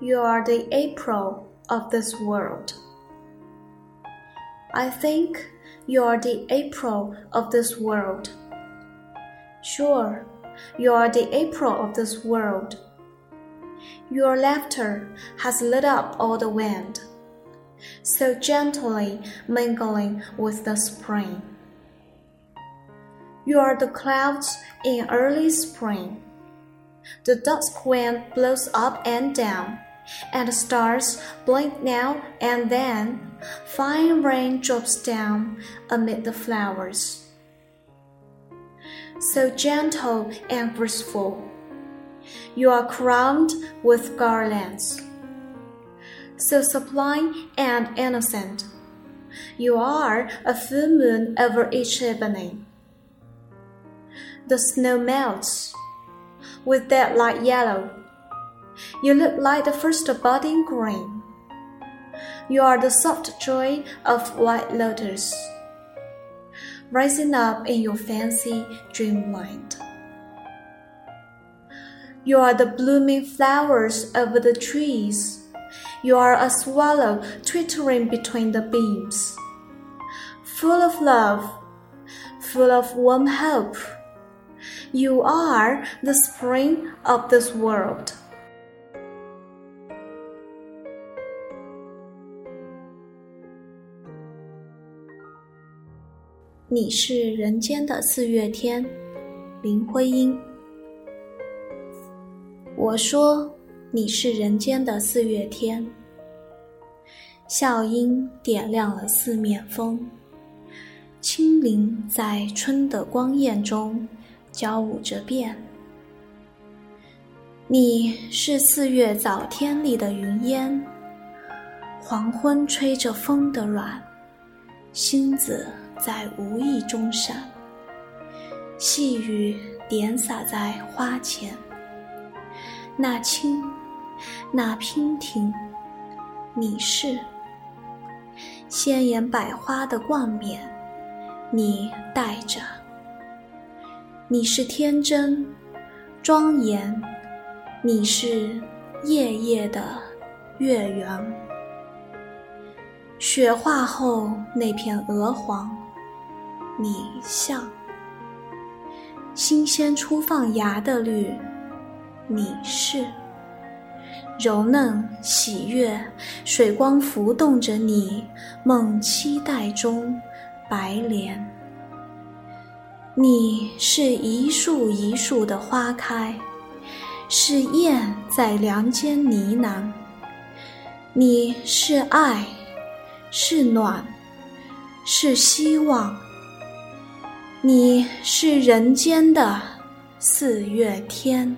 You are the April of this world. I think you are the April of this world. Sure, you are the April of this world. Your laughter has lit up all the wind, so gently mingling with the spring. You are the clouds in early spring. The dusk wind blows up and down, and the stars blink now and then. Fine rain drops down amid the flowers, so gentle and graceful. You are crowned with garlands, so sublime and innocent. You are a full moon over each evening. The snow melts with that light yellow. You look like the first budding green. You are the soft joy of white lotus, rising up in your fancy dreamland. You are the blooming flowers over the trees. You are a swallow twittering between the beams, full of love, full of warm hope. You are the spring of this world.《你是人间的四月天》林徽因。我说你是人间的四月天，笑音点亮了四面风，轻灵在春的光艳中交舞着变。你是四月早天里的云烟，黄昏吹着风的软，星子在无意中闪，细雨点洒在花前。那青，那娉婷，你是鲜艳百花的冠冕，你戴着。你是天真庄严，你是夜夜的月圆。雪化后那片鹅黄，你像新鲜初放芽的绿，你是柔嫩喜悦，水光浮动着你梦期待中白莲。你是一树一树的花开，是燕在梁间呢喃。你是爱，是暖，是希望。你是人间的四月天。